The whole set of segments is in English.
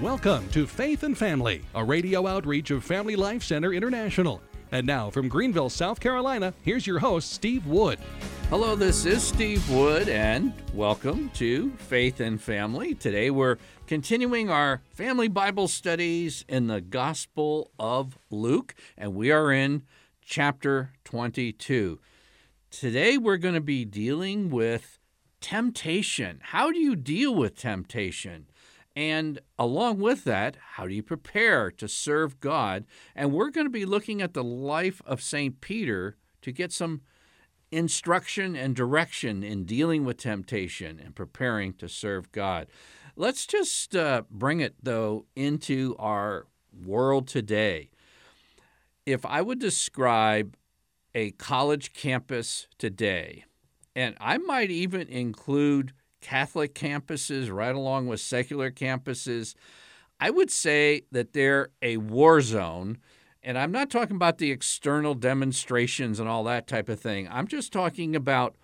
Welcome to Faith and Family, a radio outreach of Family Life Center International. And now from Greenville, South Carolina, here's your host, Steve Wood. Hello, this is Steve Wood, and welcome to Faith and Family. Today we're continuing our family Bible studies in the Gospel of Luke, and we are in chapter 22. Today we're going to be dealing with temptation. How do you deal with temptation? And along with that, how do you prepare to serve God? And we're going to be looking at the life of St. Peter to get some instruction and direction in dealing with temptation and preparing to serve God. Let's just bring it, though, into our world today. If I would describe a college campus today, and I might even include Catholic campuses right along with secular campuses, I would say that they're a war zone. And I'm not talking about the external demonstrations and all that type of thing. I'm just talking about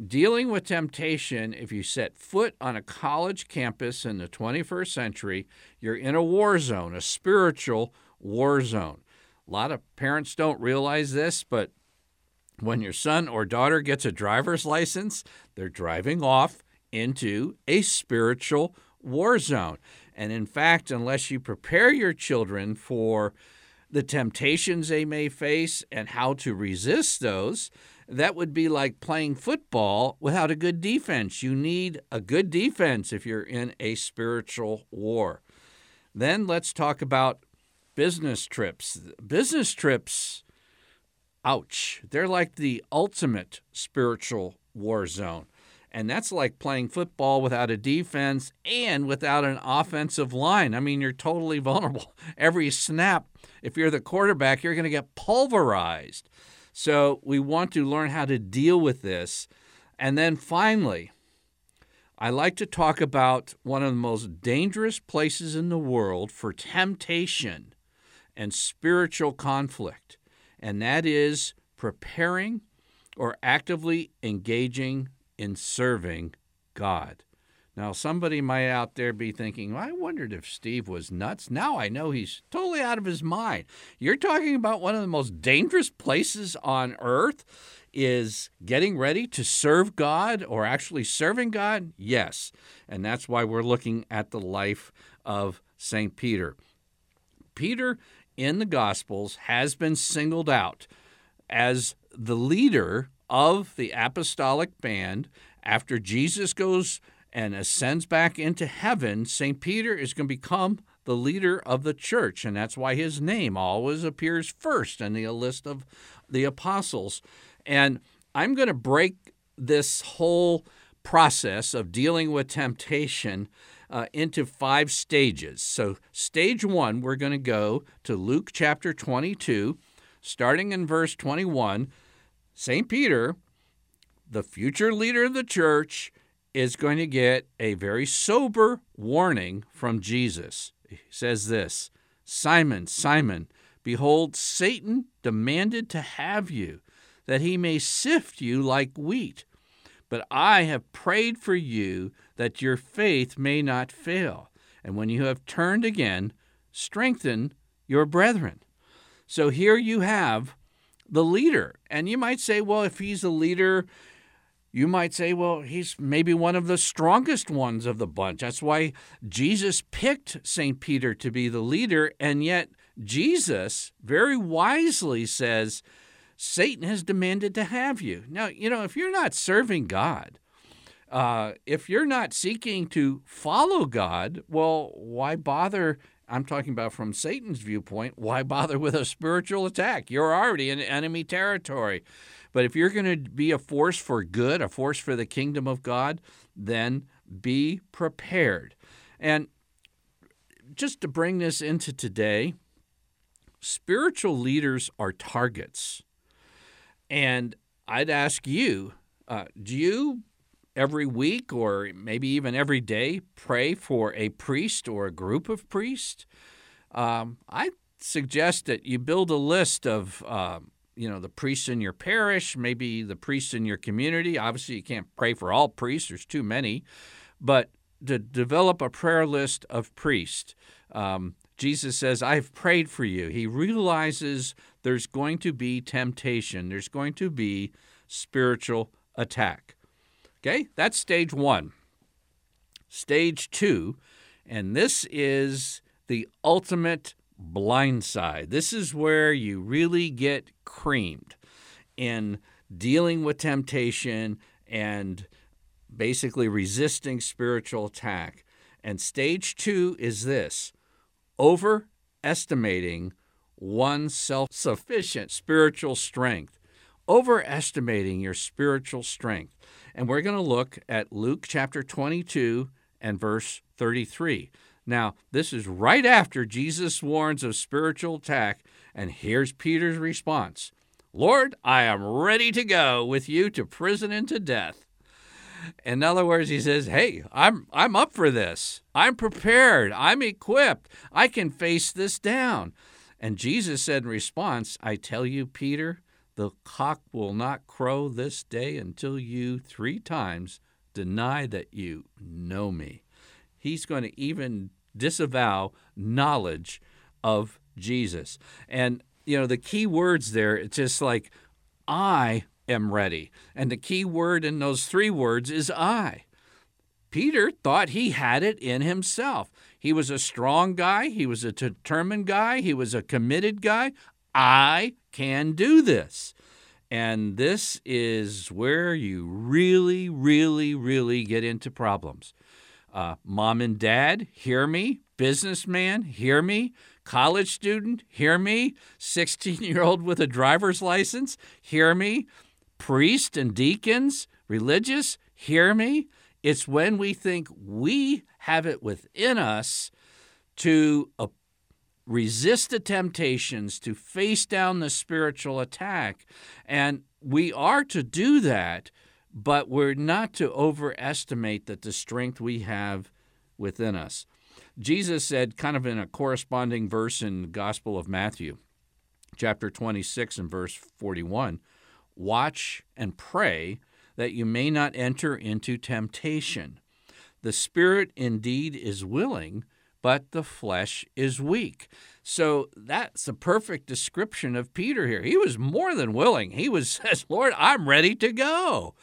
dealing with temptation. If you set foot on a college campus in the 21st century, you're in a war zone, a spiritual war zone. A lot of parents don't realize this, but when your son or daughter gets a driver's license, they're driving off into a spiritual war zone. And in fact, unless you prepare your children for the temptations they may face and how to resist those, that would be like playing football without a good defense. You need a good defense if you're in a spiritual war. Then let's talk about business trips. Business trips, ouch, they're like the ultimate spiritual war zone. And that's like playing football without a defense and without an offensive line. I mean, you're totally vulnerable. Every snap, if you're the quarterback, you're going to get pulverized. So we want to learn how to deal with this. And then finally, I like to talk about one of the most dangerous places in the world for temptation and spiritual conflict, and that is preparing or actively engaging in serving God. Now, somebody might out there be thinking, well, I wondered if Steve was nuts. Now I know he's totally out of his mind. You're talking about one of the most dangerous places on earth is getting ready to serve God or actually serving God? Yes. And that's why we're looking at the life of St. Peter. Peter in the Gospels has been singled out as the leader of the apostolic band. After Jesus goes and ascends back into heaven, St. Peter is going to become the leader of the church, and that's why his name always appears first in the list of the apostles. And I'm going to break this whole process of dealing with temptation into 5 stages. So stage 1, we're going to go to Luke chapter 22, starting in verse 21, St. Peter, the future leader of the church, is going to get a very sober warning from Jesus. He says this, "Simon, Simon, behold, Satan demanded to have you, that he may sift you like wheat. But I have prayed for you that your faith may not fail. And when you have turned again, strengthen your brethren." So here you have the leader. And you might say, well, if he's a leader, you might say, well, he's maybe one of the strongest ones of the bunch. That's why Jesus picked St. Peter to be the leader. And yet Jesus very wisely says, Satan has demanded to have you. Now, you know, if you're not serving God, if you're not seeking to follow God, well, why bother? I'm talking about from Satan's viewpoint, why bother with a spiritual attack? You're already in enemy territory. But if you're going to be a force for good, a force for the kingdom of God, then be prepared. And just to bring this into today, spiritual leaders are targets. And I'd ask you, do you every week or maybe even every day pray for a priest or a group of priests? I suggest that you build a list of, the priests in your parish, maybe the priests in your community. Obviously, you can't pray for all priests. There's too many. But to develop a prayer list of priests. Jesus says, I've prayed for you. He realizes there's going to be temptation. There's going to be spiritual attack. Okay, that's stage one. Stage two, and this is the ultimate blindside. This is where you really get creamed in dealing with temptation and basically resisting spiritual attack. And stage two is this: overestimating one's self-sufficient spiritual strength. Overestimating your spiritual strength. And we're going to look at Luke chapter 22 and verse 33. Now, this is right after Jesus warns of spiritual attack, and here's Peter's response. Lord, I am ready to go with you to prison and to death. In other words, he says, hey, I'm up for this. I'm prepared. I'm equipped. I can face this down. And Jesus said in response, I tell you, Peter, the cock will not crow this day until you 3 times deny that you know me. He's going to even disavow knowledge of Jesus. And, you know, the key words there, it's just like, I am ready. And the key word in those 3 words is I. Peter thought he had it in himself. He was a strong guy. He was a determined guy. He was a committed guy. I can do this. And this is where you really, really, really get into problems. Mom and dad, hear me. Businessman, hear me. College student, hear me. 16-year-old with a driver's license, hear me. Priests and deacons, religious, hear me. It's when we think we have it within us to resist the temptations, to face down the spiritual attack. And we are to do that, but we're not to overestimate that the strength we have within us. Jesus said, kind of in a corresponding verse in the Gospel of Matthew, chapter 26 and verse 41, watch and pray that you may not enter into temptation. The spirit indeed is willing, but the flesh is weak. So that's a perfect description of Peter here. He was more than willing. He says, Lord, I'm ready to go.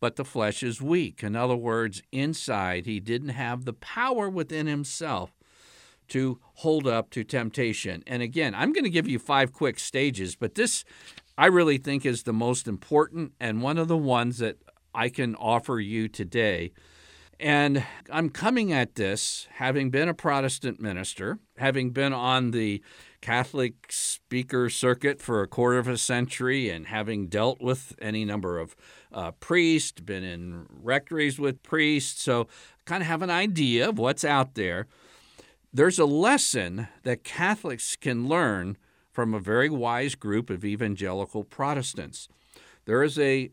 But the flesh is weak. In other words, inside, he didn't have the power within himself to hold up to temptation. And again, I'm going to give you 5 quick stages, but this I really think is the most important and one of the ones that I can offer you today. And I'm coming at this, having been a Protestant minister, having been on the Catholic speaker circuit for a 25 years, and having dealt with any number of priests, been in rectories with priests, so kind of have an idea of what's out there. There's a lesson that Catholics can learn from a very wise group of evangelical Protestants. There is a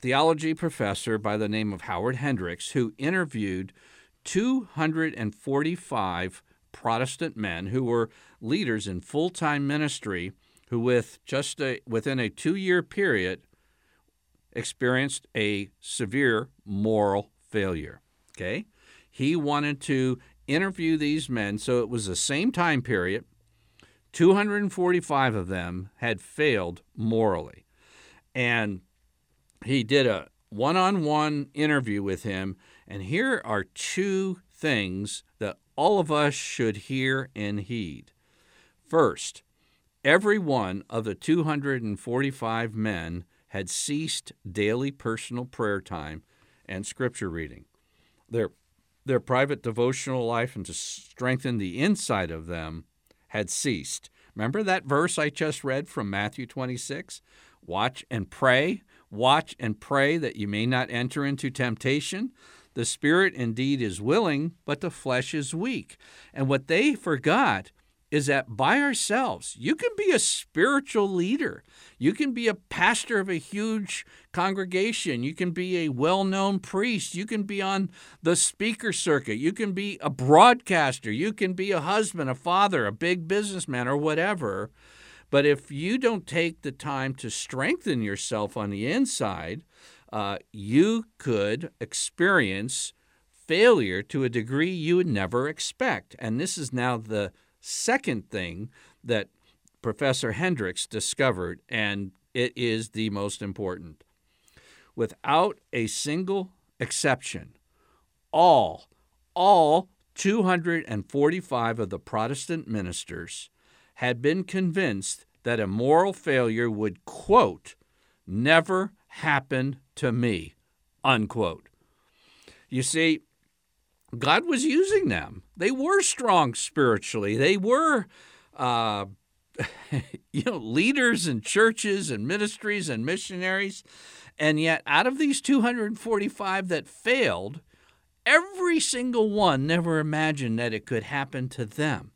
theology professor by the name of Howard Hendricks, who interviewed 245 Protestant men who were leaders in full-time ministry, who within a 2-year period experienced a severe moral failure. Okay? He wanted to interview these men, so it was the same time period. 245 of them had failed morally. And he did a one-on-one interview with him, and here are 2 things that all of us should hear and heed. First, every one of the 245 men had ceased daily personal prayer time and scripture reading. Their private devotional life, and to strengthen the inside of them, had ceased. Remember that verse I just read from Matthew 26? Watch and pray. Watch and pray that you may not enter into temptation. The spirit indeed is willing, but the flesh is weak. And what they forgot is that by ourselves, you can be a spiritual leader. You can be a pastor of a huge congregation. You can be a well-known priest. You can be on the speaker circuit. You can be a broadcaster. You can be a husband, a father, a big businessman, or whatever. But if you don't take the time to strengthen yourself on the inside, you could experience failure to a degree you would never expect. And this is now the second thing that Professor Hendricks discovered, and it is the most important. Without a single exception, all 245 of the Protestant ministers had been convinced that a moral failure would, quote, never happen to me, unquote. You see, God was using them. They were strong spiritually. They were leaders in churches and ministries and missionaries. And yet out of these 245 that failed, every single one never imagined that it could happen to them.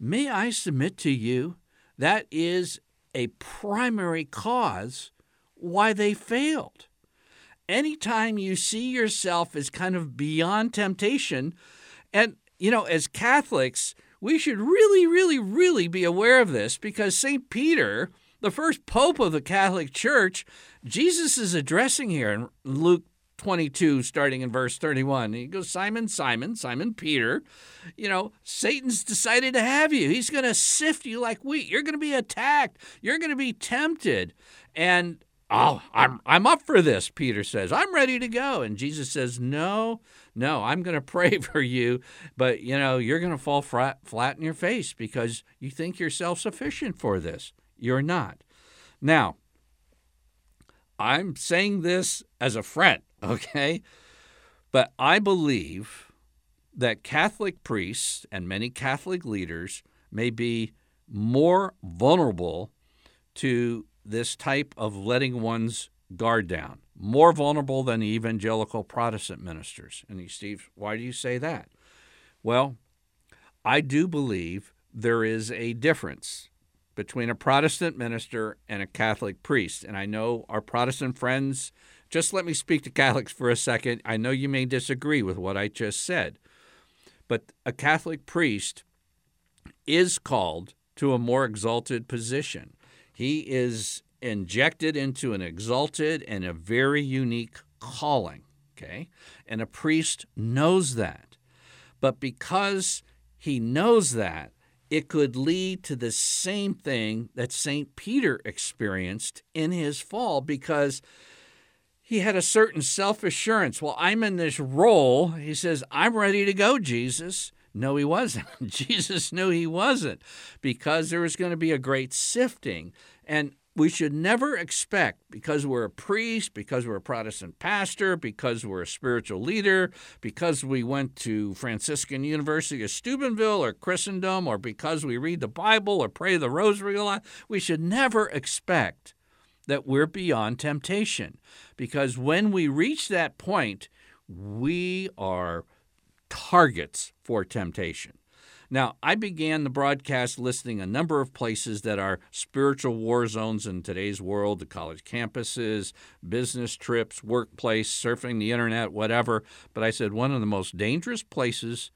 May I submit to you that is a primary cause why they failed. Anytime you see yourself as kind of beyond temptation, and, you know, as Catholics, we should really, really, really be aware of this, because St. Peter, the first pope of the Catholic Church, Jesus is addressing here in Luke 22, starting in verse 31. He goes, Simon, Simon, Simon Peter, you know, Satan's decided to have you. He's going to sift you like wheat. You're going to be attacked. You're going to be tempted. And oh, I'm up for this, Peter says. I'm ready to go. And Jesus says, no, I'm going to pray for you. But, you know, you're going to fall flat in your face because you think you're self-sufficient for this. You're not. Now, I'm saying this as a friend, okay? But I believe that Catholic priests and many Catholic leaders may be more vulnerable to this type of letting one's guard down, more vulnerable than evangelical Protestant ministers. And Steve, why do you say that? Well, I do believe there is a difference between a Protestant minister and a Catholic priest. And I know our Protestant friends, just let me speak to Catholics for a second. I know you may disagree with what I just said, but a Catholic priest is called to a more exalted position. He is injected into an exalted and a very unique calling, okay? And a priest knows that. But because he knows that, it could lead to the same thing that St. Peter experienced in his fall, because he had a certain self-assurance. Well, I'm in this role. He says, I'm ready to go, Jesus. No, he wasn't. Jesus knew he wasn't, because there was going to be a great sifting. And we should never expect, because we're a priest, because we're a Protestant pastor, because we're a spiritual leader, because we went to Franciscan University of Steubenville or Christendom, or because we read the Bible or pray the rosary a lot, we should never expect that we're beyond temptation. Because when we reach that point, we are targets for temptation. Now, I began the broadcast listing a number of places that are spiritual war zones in today's world, the college campuses, business trips, workplace, surfing the internet, whatever. But I said one of the most dangerous places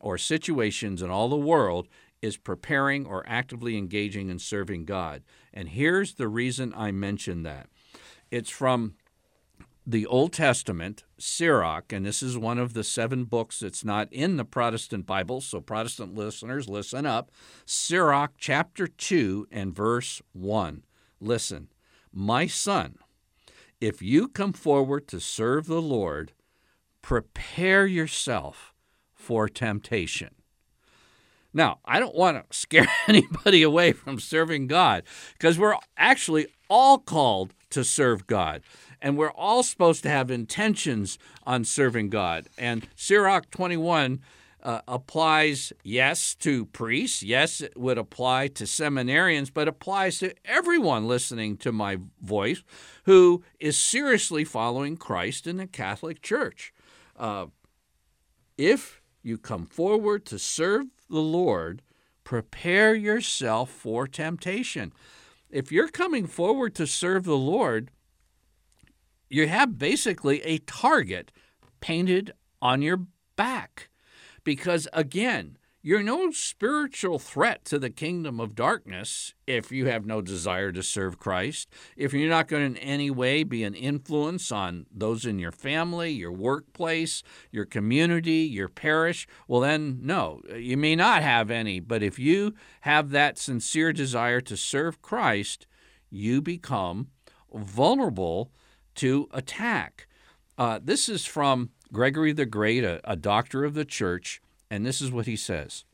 or situations in all the world is preparing or actively engaging in serving God. And here's the reason I mentioned that. It's from the Old Testament, Sirach, and this is one of the 7 books that's not in the Protestant Bible, so Protestant listeners, listen up. Sirach chapter 2 and verse 1. Listen, my son, if you come forward to serve the Lord, prepare yourself for temptation. Now, I don't want to scare anybody away from serving God, because we're actually all called to serve God. And we're all supposed to have intentions on serving God. And Sirach 21 applies, yes, to priests. Yes, it would apply to seminarians, but applies to everyone listening to my voice who is seriously following Christ in the Catholic Church. If you come forward to serve the Lord, prepare yourself for temptation. If you're coming forward to serve the Lord, you have basically a target painted on your back, because, again, You're no spiritual threat to the kingdom of darkness if you have no desire to serve Christ, if you're not going to in any way be an influence on those in your family, your workplace, your community, your parish. Well, then, no, you may not have any. But if you have that sincere desire to serve Christ, you become vulnerable to attack. This is from Gregory the Great, a doctor of the church. And this is what he says.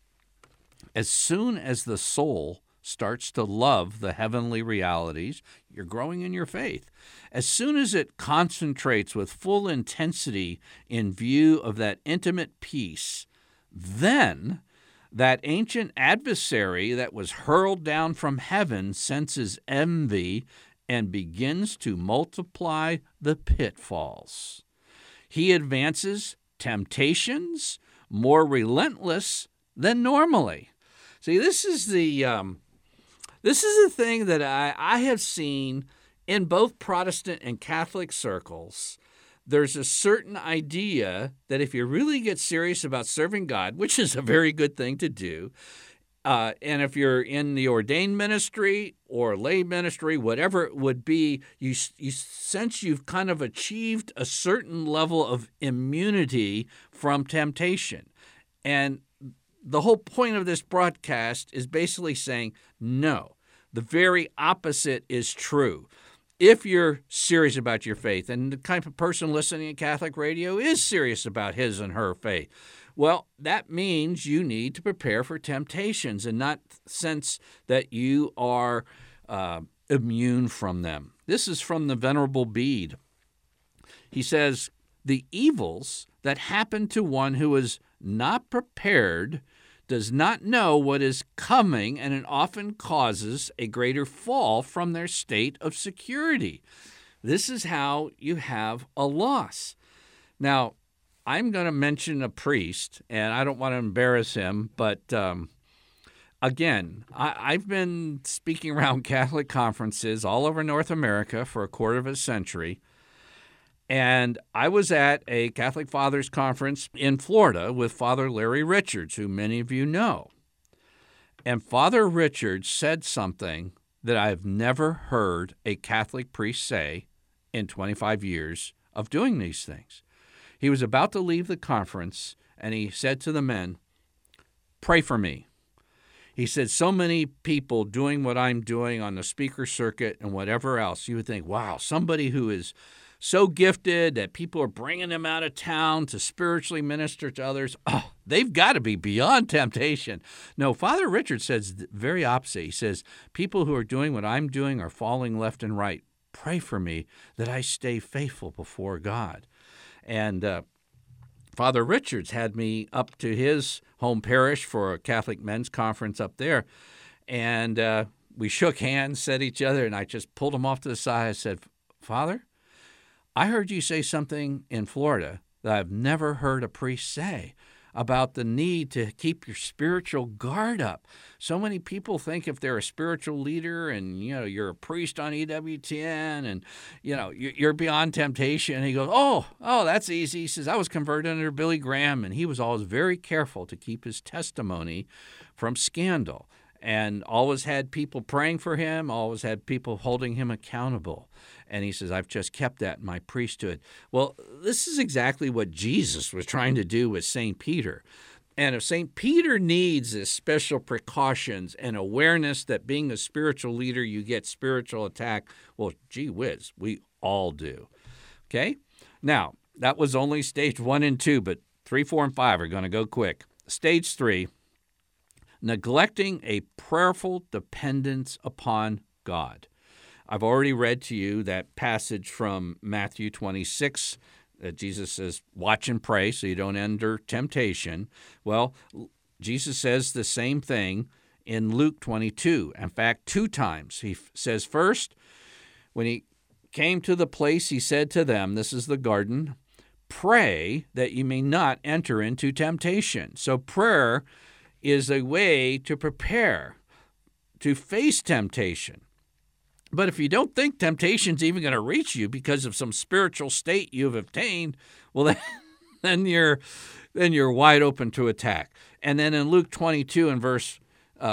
As soon as the soul starts to love the heavenly realities, you're growing in your faith. As soon as it concentrates with full intensity in view of that intimate peace, then that ancient adversary that was hurled down from heaven senses envy and begins to multiply the pitfalls. He advances temptations more relentless than normally. See, this is the thing that I have seen in both Protestant and Catholic circles. There's a certain idea that if you really get serious about serving God, which is a very good thing to do, and if you're in the ordained ministry or lay ministry, whatever it would be, you sense you've kind of achieved a certain level of immunity from temptation. And the whole point of this broadcast is basically saying, no, the very opposite is true. If you're serious about your faith, and the kind of person listening to Catholic radio is serious about his and her faith, well, that means you need to prepare for temptations and not sense that you are immune from them. This is from the Venerable Bede. He says, the evils that happen to one who is not prepared does not know what is coming, and it often causes a greater fall from their state of security. This is how you have a loss. Now, I'm going to mention a priest, and I don't want to embarrass him, but again, I've been speaking around Catholic conferences all over North America for a quarter of a century, and I was at a Catholic Fathers Conference in Florida with Father Larry Richards, who many of you know, and Father Richards said something that I've never heard a Catholic priest say in 25 years of doing these things. He was about to leave the conference, and he said to the men, pray for me. He said, so many people doing what I'm doing on the speaker circuit and whatever else, you would think, wow, somebody who is so gifted that people are bringing them out of town to spiritually minister to others, oh, they've got to be beyond temptation. No, Father Richard says the very opposite. He says, people who are doing what I'm doing are falling left and right. Pray for me that I stay faithful before God. And Father Richards had me up to his home parish for a Catholic men's conference up there. And we shook hands, said each other, and I just pulled him off to the side. I said, Father, I heard you say something in Florida that I've never heard a priest say about the need to keep your spiritual guard up. So many people think if they're a spiritual leader and, you know, you're a priest on EWTN and, you know, you're beyond temptation. And he goes, oh, that's easy. He says, I was converted under Billy Graham, and he was always very careful to keep his testimony from scandal and always had people praying for him, always had people holding him accountable. And he says, I've just kept that in my priesthood. Well, this is exactly what Jesus was trying to do with St. Peter. And if St. Peter needs this special precautions and awareness that being a spiritual leader, you get spiritual attack, well, gee whiz, we all do. Okay? Now, that was only stage 1 and 2, but 3, 4, and 5 are going to go quick. Stage 3, neglecting a prayerful dependence upon God. I've already read to you that passage from Matthew 26 that Jesus says, watch and pray so you don't enter temptation. Well, Jesus says the same thing in Luke 22. In fact, 2 times. He says first, when he came to the place, he said to them, this is the garden, pray that you may not enter into temptation. So prayer is a way to prepare, to face temptation. But if you don't think temptation's even going to reach you because of some spiritual state you've obtained, well, then you're wide open to attack. And then in Luke 22 and verse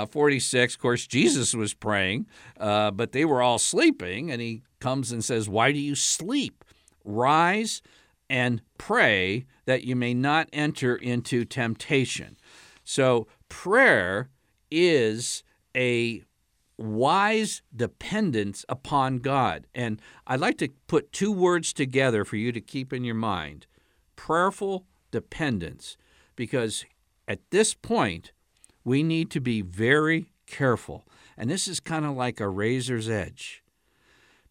46, of course, Jesus was praying, but they were all sleeping. And he comes and says, "Why do you sleep? Rise and pray that you may not enter into temptation." So prayer is a wise dependence upon God. And I'd like to put two words together for you to keep in your mind: prayerful dependence. Because at this point, we need to be very careful. And this is kind of like a razor's edge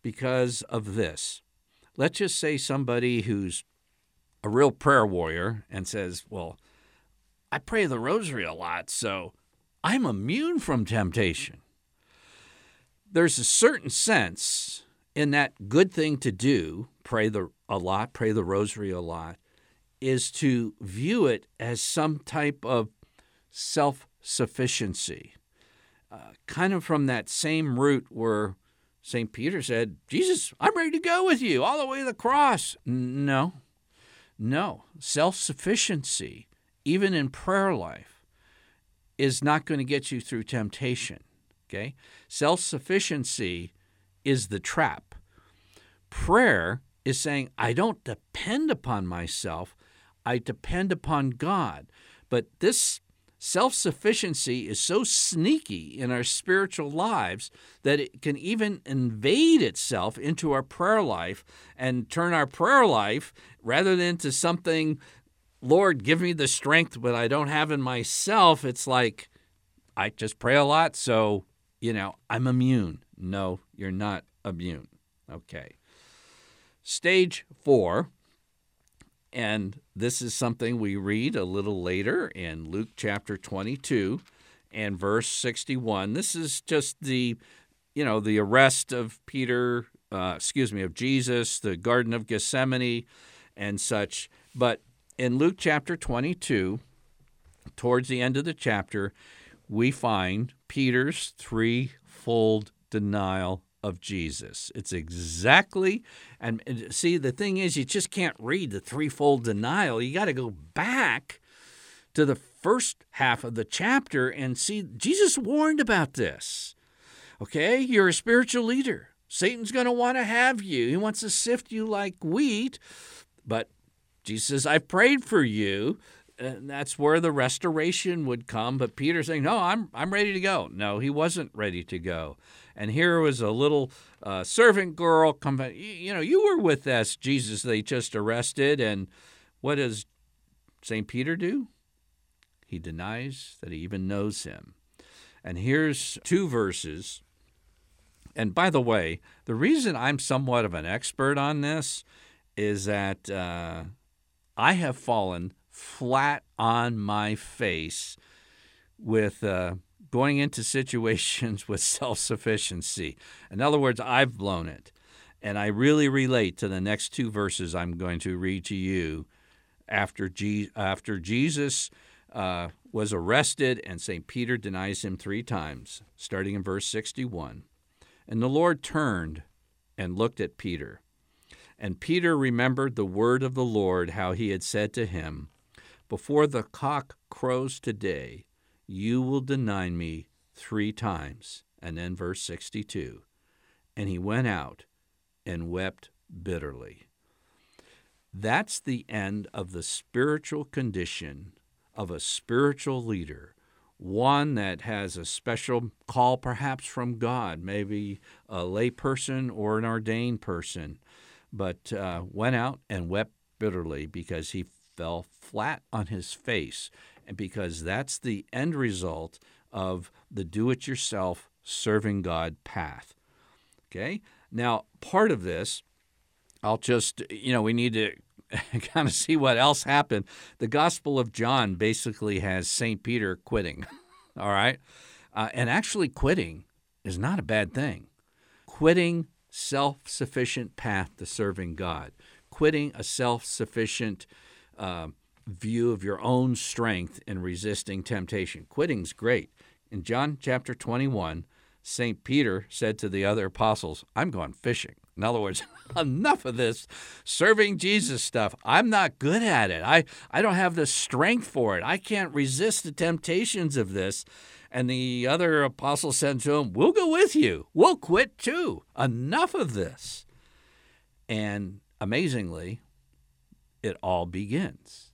because of this. Let's just say somebody who's a real prayer warrior and says, "Well, I pray the rosary a lot, so I'm immune from temptation." There's a certain sense in that good thing to do, pray the rosary a lot, is to view it as some type of self-sufficiency, kind of from that same root where St. Peter said, "Jesus, I'm ready to go with you all the way to the cross." No. Self-sufficiency, even in prayer life, is not going to get you through temptation. Okay? Self-sufficiency is the trap. Prayer is saying, I don't depend upon myself, I depend upon God. But this self-sufficiency is so sneaky in our spiritual lives that it can even invade itself into our prayer life and turn our prayer life, rather than to something, Lord, give me the strength that I don't have in myself, it's like, I just pray a lot, so, I'm immune. No, you're not immune. Okay. Stage 4, and this is something we read a little later in Luke chapter 22 and verse 61. This is just the arrest of Jesus, the Garden of Gethsemane and such. But in Luke chapter 22, towards the end of the chapter, we find Peter's threefold denial of Jesus. It's exactly, and see, the thing is, you just can't read the threefold denial. You got to go back to the first half of the chapter and see Jesus warned about this. Okay, you're a spiritual leader. Satan's going to want to have you. He wants to sift you like wheat. But Jesus says, "I've prayed for you." And that's where the restoration would come. But Peter's saying, "No, I'm ready to go." No, he wasn't ready to go. And here was a little servant girl coming. You were with us, Jesus. They just arrested. And what does St. Peter do? He denies that he even knows him. And here's 2 verses. And by the way, the reason I'm somewhat of an expert on this is that I have fallen flat on my face with going into situations with self-sufficiency. In other words, I've blown it. And I really relate to the next 2 verses I'm going to read to you after Jesus was arrested and St. Peter denies him 3 times, starting in verse 61. "And the Lord turned and looked at Peter. And Peter remembered the word of the Lord, how he had said to him, 'Before the cock crows today, you will deny me 3 times.'" And then verse 62, "And he went out and wept bitterly." That's the end of the spiritual condition of a spiritual leader, one that has a special call perhaps from God, maybe a lay person or an ordained person, but went out and wept bitterly because he fell flat on his face, and because that's the end result of the do-it-yourself serving God path. Okay? Now, part of this, I'll just, we need to kind of see what else happened. The Gospel of John basically has St. Peter quitting, all right? And actually quitting is not a bad thing. Quitting self-sufficient path to serving God, quitting a self-sufficient view of your own strength in resisting temptation. Quitting's great. In John chapter 21, St. Peter said to the other apostles, "I'm going fishing." In other words, enough of this serving Jesus stuff. I'm not good at it. I don't have the strength for it. I can't resist the temptations of this. And the other apostle said to him, we'll go with you. We'll quit too. Enough of this. And amazingly, it all begins.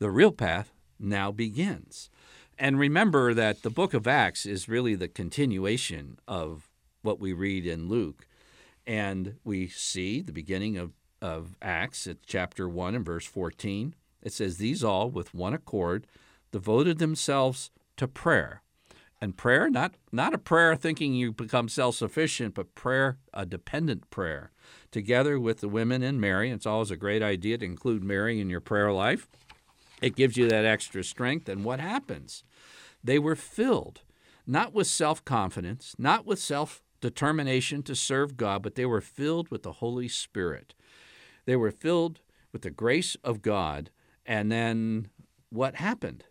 The real path now begins. And remember that the book of Acts is really the continuation of what we read in Luke. And we see the beginning of Acts at chapter 1 and verse 14. It says, these all, with one accord, devoted themselves to prayer. And prayer, not a prayer thinking you become self-sufficient, but prayer, a dependent prayer, together with the women and Mary. It's always a great idea to include Mary in your prayer life. It gives you that extra strength. And what happens? They were filled, not with self-confidence, not with self-determination to serve God, but they were filled with the Holy Spirit. They were filled with the grace of God. And then what happened?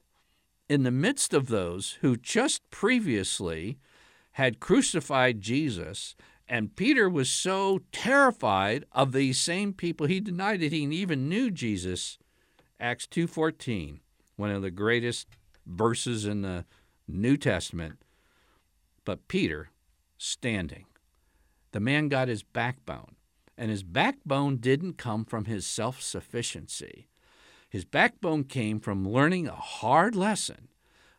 In the midst of those who just previously had crucified Jesus, and Peter was so terrified of these same people, he denied that he even knew Jesus. Acts 2:14, one of the greatest verses in the New Testament. But Peter, standing, the man got his backbone, and his backbone didn't come from his self-sufficiency. His backbone came from learning a hard lesson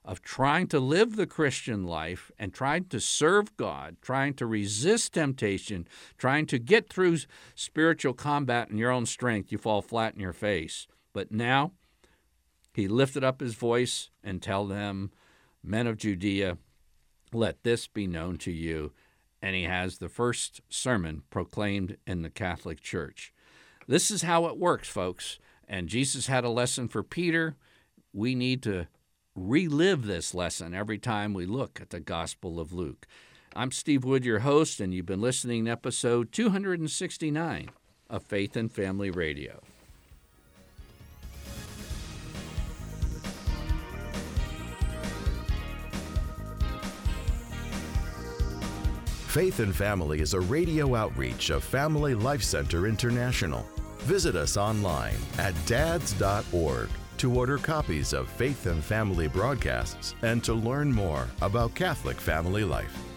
of trying to live the Christian life and trying to serve God, trying to resist temptation, trying to get through spiritual combat in your own strength. You fall flat in your face. But now he lifted up his voice and told them, men of Judea, let this be known to you. And he has the first sermon proclaimed in the Catholic Church. This is how it works, folks. And Jesus had a lesson for Peter. We need to relive this lesson every time we look at the Gospel of Luke. I'm Steve Wood, your host, and you've been listening to episode 269 of Faith and Family Radio. Faith and Family is a radio outreach of Family Life Center International. Visit us online at dads.org to order copies of Faith and Family broadcasts and to learn more about Catholic family life.